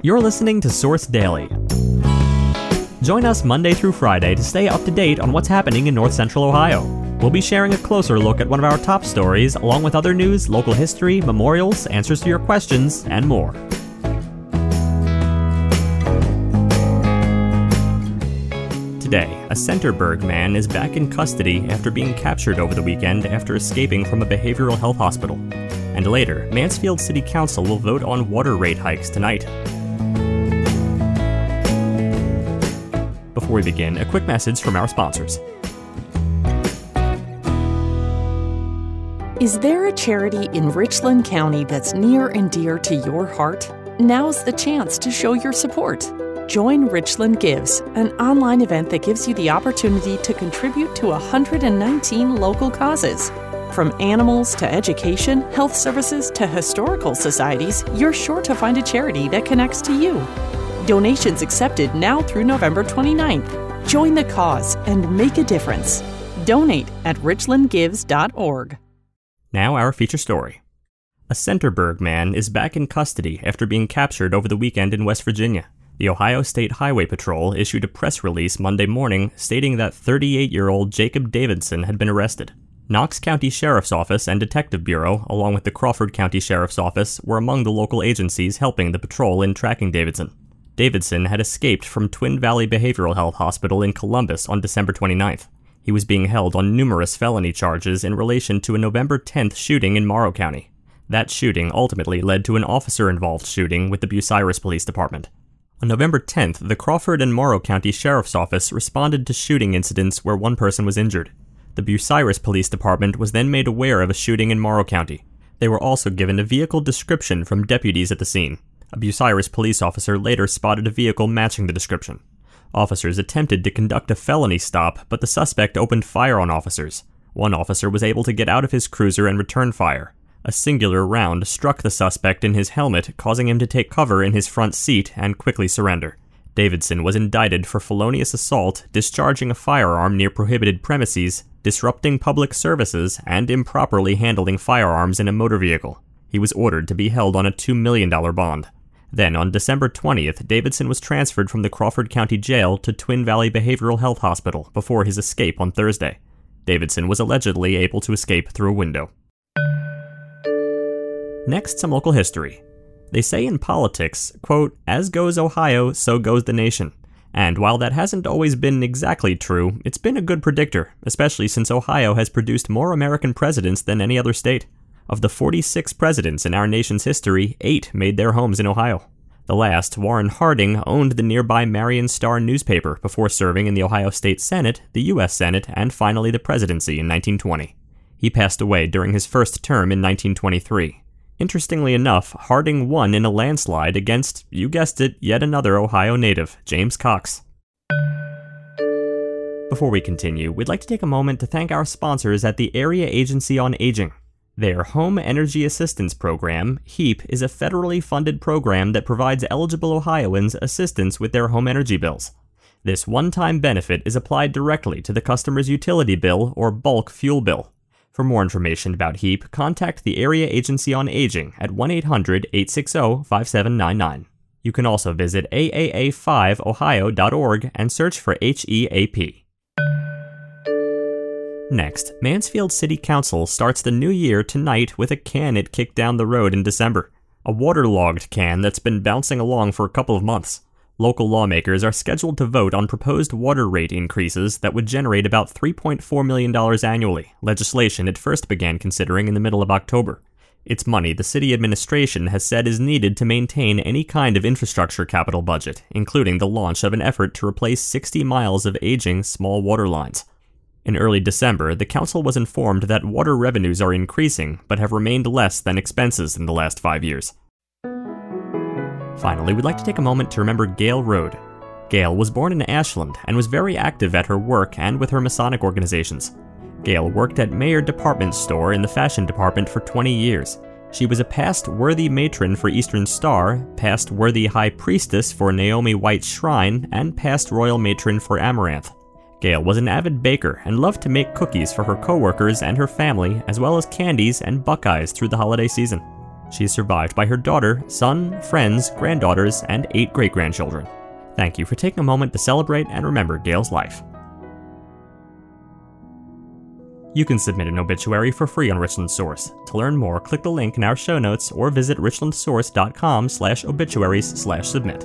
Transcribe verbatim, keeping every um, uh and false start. You're listening to Source Daily. Join us Monday through Friday to stay up to date on what's happening in North Central Ohio. We'll be sharing a closer look at one of our top stories, along with other news, local history, memorials, answers to your questions, and more. Today, a Centerburg man is back in custody after being captured over the weekend after escaping from a behavioral health hospital. And later, Mansfield City Council will vote on water rate hikes tonight. Before we begin, a quick message from our sponsors. Is there a charity in Richland County that's near and dear to your heart? Now's the chance to show your support. Join Richland Gives, an online event that gives you the opportunity to contribute to one hundred nineteen local causes. From animals to education, health services to historical societies, you're sure to find a charity that connects to you. Donations accepted now through November twenty-ninth. Join the cause and make a difference. Donate at richland gives dot org. Now our feature story. A Centerburg man is back in custody after being captured over the weekend in West Virginia. The Ohio State Highway Patrol issued a press release Monday morning stating that thirty-eight-year-old Jacob Davidson had been arrested. Knox County Sheriff's Office and Detective Bureau, along with the Crawford County Sheriff's Office, were among the local agencies helping the patrol in tracking Davidson. Davidson had escaped from Twin Valley Behavioral Health Hospital in Columbus on December twenty-ninth. He was being held on numerous felony charges in relation to a November tenth shooting in Morrow County. That shooting ultimately led to an officer-involved shooting with the Bucyrus Police Department. On November tenth, the Crawford and Morrow County Sheriff's Office responded to shooting incidents where one person was injured. The Bucyrus Police Department was then made aware of a shooting in Morrow County. They were also given a vehicle description from deputies at the scene. A Bucyrus police officer later spotted a vehicle matching the description. Officers attempted to conduct a felony stop, but the suspect opened fire on officers. One officer was able to get out of his cruiser and return fire. A singular round struck the suspect in his helmet, causing him to take cover in his front seat and quickly surrender. Davidson was indicted for felonious assault, discharging a firearm near prohibited premises, disrupting public services, and improperly handling firearms in a motor vehicle. He was ordered to be held on a two million dollars bond. Then, on December twentieth, Davidson was transferred from the Crawford County Jail to Twin Valley Behavioral Health Hospital before his escape on Thursday. Davidson was allegedly able to escape through a window. Next, some local history. They say in politics, quote, "As goes Ohio, so goes the nation." And while that hasn't always been exactly true, it's been a good predictor, especially since Ohio has produced more American presidents than any other state. Of the forty-six presidents in our nation's history, eight made their homes in Ohio. The last, Warren Harding, owned the nearby Marion Star newspaper before serving in the Ohio State Senate, the U S Senate, and finally the presidency in nineteen twenty. He passed away during his first term in nineteen twenty-three. Interestingly enough, Harding won in a landslide against, you guessed it, yet another Ohio native, James Cox. Before we continue, we'd like to take a moment to thank our sponsors at the Area Agency on Aging. Their Home Energy Assistance Program, HEAP, is a federally funded program that provides eligible Ohioans assistance with their home energy bills. This one-time benefit is applied directly to the customer's utility bill or bulk fuel bill. For more information about HEAP, contact the Area Agency on Aging at one eight hundred, eight six zero, five seven nine nine. You can also visit A A A five ohio dot org and search for HEAP. Next, Mansfield City Council starts the new year tonight with a can it kicked down the road in December. A waterlogged can that's been bouncing along for a couple of months. Local lawmakers are scheduled to vote on proposed water rate increases that would generate about three point four million dollars annually, legislation it first began considering in the middle of October. It's money the city administration has said is needed to maintain any kind of infrastructure capital budget, including the launch of an effort to replace sixty miles of aging small water lines. In early December, the council was informed that water revenues are increasing, but have remained less than expenses in the last five years. Finally, we'd like to take a moment to remember Gail Road. Gail was born in Ashland and was very active at her work and with her Masonic organizations. Gail worked at Mayer Department Store in the fashion department for twenty years. She was a past worthy matron for Eastern Star, past worthy high priestess for Naomi White Shrine, and past royal matron for Amaranth. Gail was an avid baker and loved to make cookies for her coworkers and her family, as well as candies and buckeyes through the holiday season. She is survived by her daughter, son, friends, granddaughters, and eight great-grandchildren. Thank you for taking a moment to celebrate and remember Gail's life. You can submit an obituary for free on Richland Source. To learn more, click the link in our show notes or visit richlandsource.com slash obituaries slash submit.